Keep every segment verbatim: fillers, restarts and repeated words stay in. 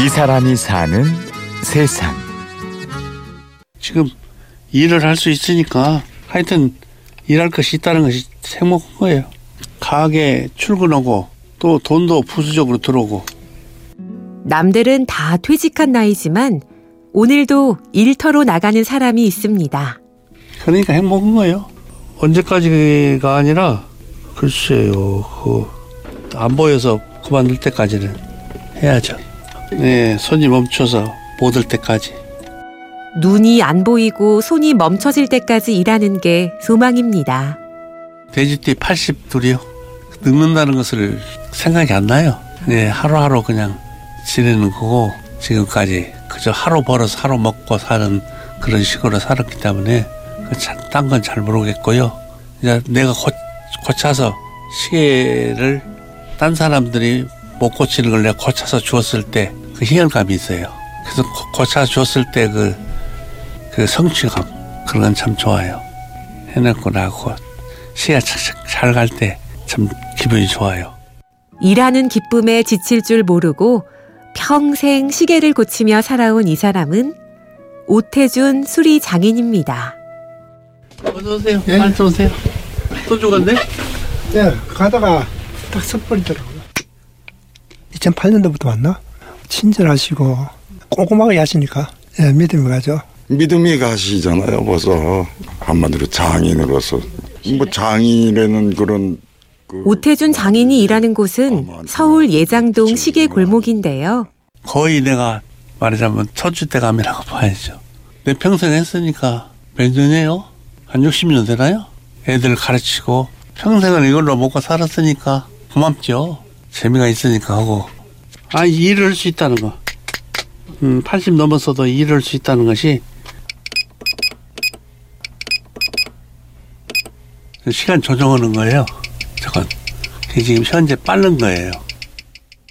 이 사람이 사는 세상. 지금 일을 할 수 있으니까 하여튼 일할 것이 있다는 것이 행복한 거예요. 가게 출근하고 또 돈도 부수적으로 들어오고. 남들은 다 퇴직한 나이지만 오늘도 일터로 나가는 사람이 있습니다. 그러니까 행복한 거예요. 언제까지가 아니라 글쎄요. 그 안 보여서 그만둘 때까지는 해야죠. 네, 손이 멈춰서 못 올 때까지. 눈이 안 보이고 손이 멈춰질 때까지 일하는 게 소망입니다. 돼지띠 팔십이요. 늙는다는 것을 생각이 안 나요. 네, 하루하루 그냥 지내는 거고 지금까지 그저 하루 벌어서 하루 먹고 사는 그런 식으로 살았기 때문에 딴 건 잘 모르겠고요. 이제 내가 고, 고쳐서 시계를 딴 사람들이 못 고치는 걸 내가 고쳐서 주었을 때 그 희열감이 있어요. 그래서 고, 고쳐서 주었을 때 그 그 성취감 그런 건 참 좋아요. 해냈구나 하고 시야 잘 갈 때 참 기분이 좋아요. 일하는 기쁨에 지칠 줄 모르고 평생 시계를 고치며 살아온 이 사람은 오태준 수리 장인입니다. 어서 오세요. 네. 어서 오세요. 소주 갔네? 네. 가다가 딱 섞어버리더라고요. 이천팔 년도부터 왔나? 친절하시고 꼼꼼하게 하시니까 네, 믿음이 가죠. 믿음이 가시잖아요. 벌써 한마디로 장인으로서 뭐 장인이라는 그런. 그 오태준 장인이 일하는 곳은 서울 예장동 시계 골목인데요. 거의 내가 말하자면 터줏대감이라고 봐야죠. 내 평생 했으니까 몇 년이에요? 한 육십 년 되나요? 애들 가르치고 평생을 이걸로 먹고 살았으니까 고맙죠. 재미가 있으니까 하고. 아, 일을 할 수 있다는 거. 음, 팔십 넘어서도 일을 할 수 있다는 것이 시간 조정하는 거예요. 저건 지금 현재 빠른 거예요.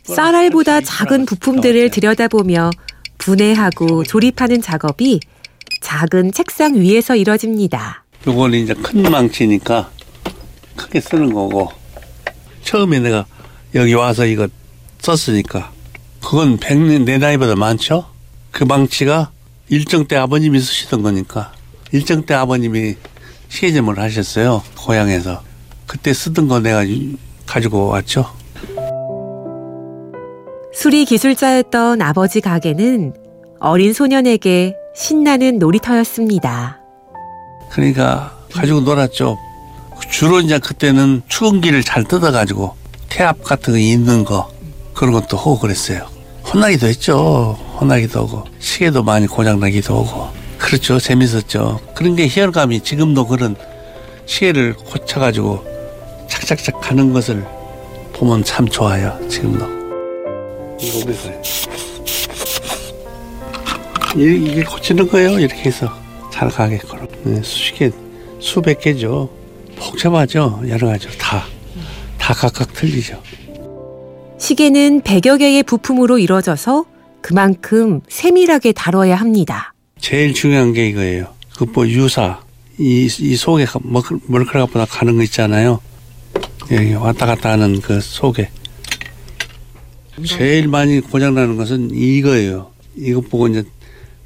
쌀알보다 작은 부품들을 들여다보며 분해하고 조립하는 작업이 작은 책상 위에서 이뤄집니다. 요건 이제 큰 망치니까 크게 쓰는 거고 처음에 내가 여기 와서 이거 썼으니까 그건 백 년 내 나이보다 많죠? 그 망치가 일정 때 아버님이 쓰시던 거니까 일정 때 아버님이 시계점을 하셨어요. 고향에서. 그때 쓰던 거 내가 가지고 왔죠. 수리 기술자였던 아버지 가게는 어린 소년에게 신나는 놀이터였습니다. 그러니까 가지고 놀았죠. 주로 이제 그때는 추운 길을 잘 뜯어가지고 태압 같은 거 있는 거 그런 것도 하고 그랬어요. 혼나기도 했죠. 혼나기도 하고 시계도 많이 고장나기도 하고 그렇죠. 재밌었죠. 그런 게 희열감이 지금도 그런 시계를 고쳐가지고 착착착 가는 것을 보면 참 좋아요. 지금도. 이거 어디서요? 이게 고치는 거예요. 이렇게 해서 잘 가겠구나. 네, 수십 개, 수백 개죠. 복잡하죠. 여러 가지로 다. 다 각각 틀리죠. 시계는 백여 개의 부품으로 이루어져서 그만큼 세밀하게 다뤄야 합니다. 제일 중요한 게 이거예요. 그 뭐 유사, 이, 이 속에 머클락보다 가는 거 있잖아요. 여기 왔다 갔다 하는 그 속에. 제일 많이 고장나는 것은 이거예요. 이거 보고 이제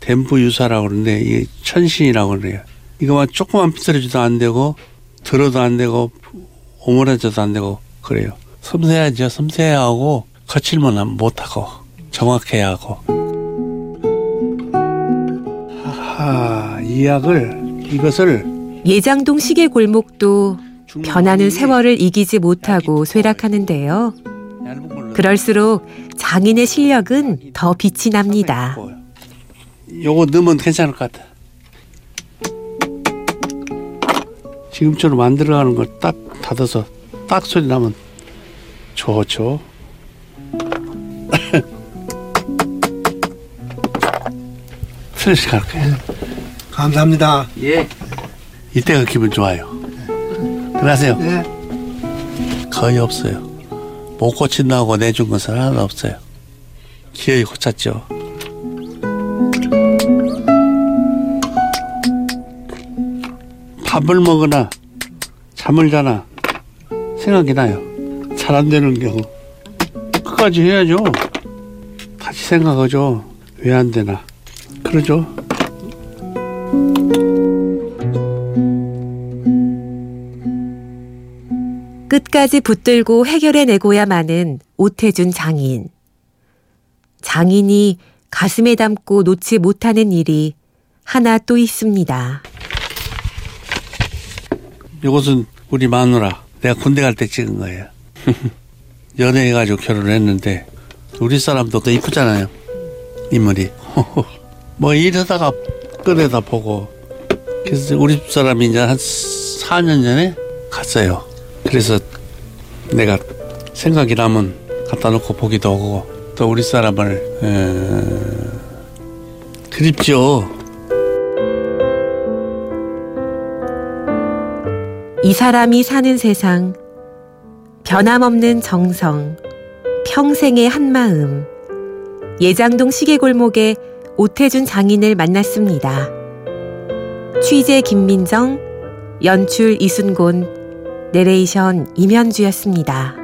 댐프 유사라고 그러는데 이게 천신이라고 그래요. 이거만 조금만 비틀어져도 안 되고 들어도 안 되고 오므라져도 안 되고 그래요. 섬세하죠. 섬세해야 하고 거칠면 못하고 정확해야 하고. 하하, 이 약을 이것을. 예장동 시계 골목도 변하는 세월을 이기지 못하고 쇠락하는데요. 그럴수록 장인의 실력은 더 빛이 납니다. 요거 넣으면 괜찮을 것 같아. 지금처럼 안 들어가는 걸 딱 닫아서 딱 소리 나면 좋죠. 슬슬 갈 거예요. 감사합니다. 예. 이때가 기분 좋아요. 들어가세요. 예. 거의 없어요. 못 고친다고 내준 것은 하나도 없어요. 기어이 고쳤죠. 밥을 먹으나 잠을 자나 생각이 나요. 잘 안 되는 경우 끝까지 해야죠. 다시 생각하죠. 왜 안 되나. 그러죠. 끝까지 붙들고 해결해내고야만은 오태준 장인. 장인이 가슴에 담고 놓지 못하는 일이 하나 또 있습니다. 이것은 우리 마누라, 내가 군대 갈 때 찍은 거예요. 연애해가지고 결혼을 했는데 우리 사람도 더 이쁘잖아요. 인물이. 뭐 이러다가 꺼내다 보고. 그래서 우리 집 사람이 이제 한 사 년 전에 갔어요. 그래서 내가 생각이 나면 갖다 놓고 보기도 하고 또 우리 사람을 에... 그립죠. 이 사람이 사는 세상, 변함없는 정성, 평생의 한마음. 예장동 시계골목에 오태준 장인을 만났습니다. 취재 김민정, 연출 이순곤, 내레이션 임현주였습니다.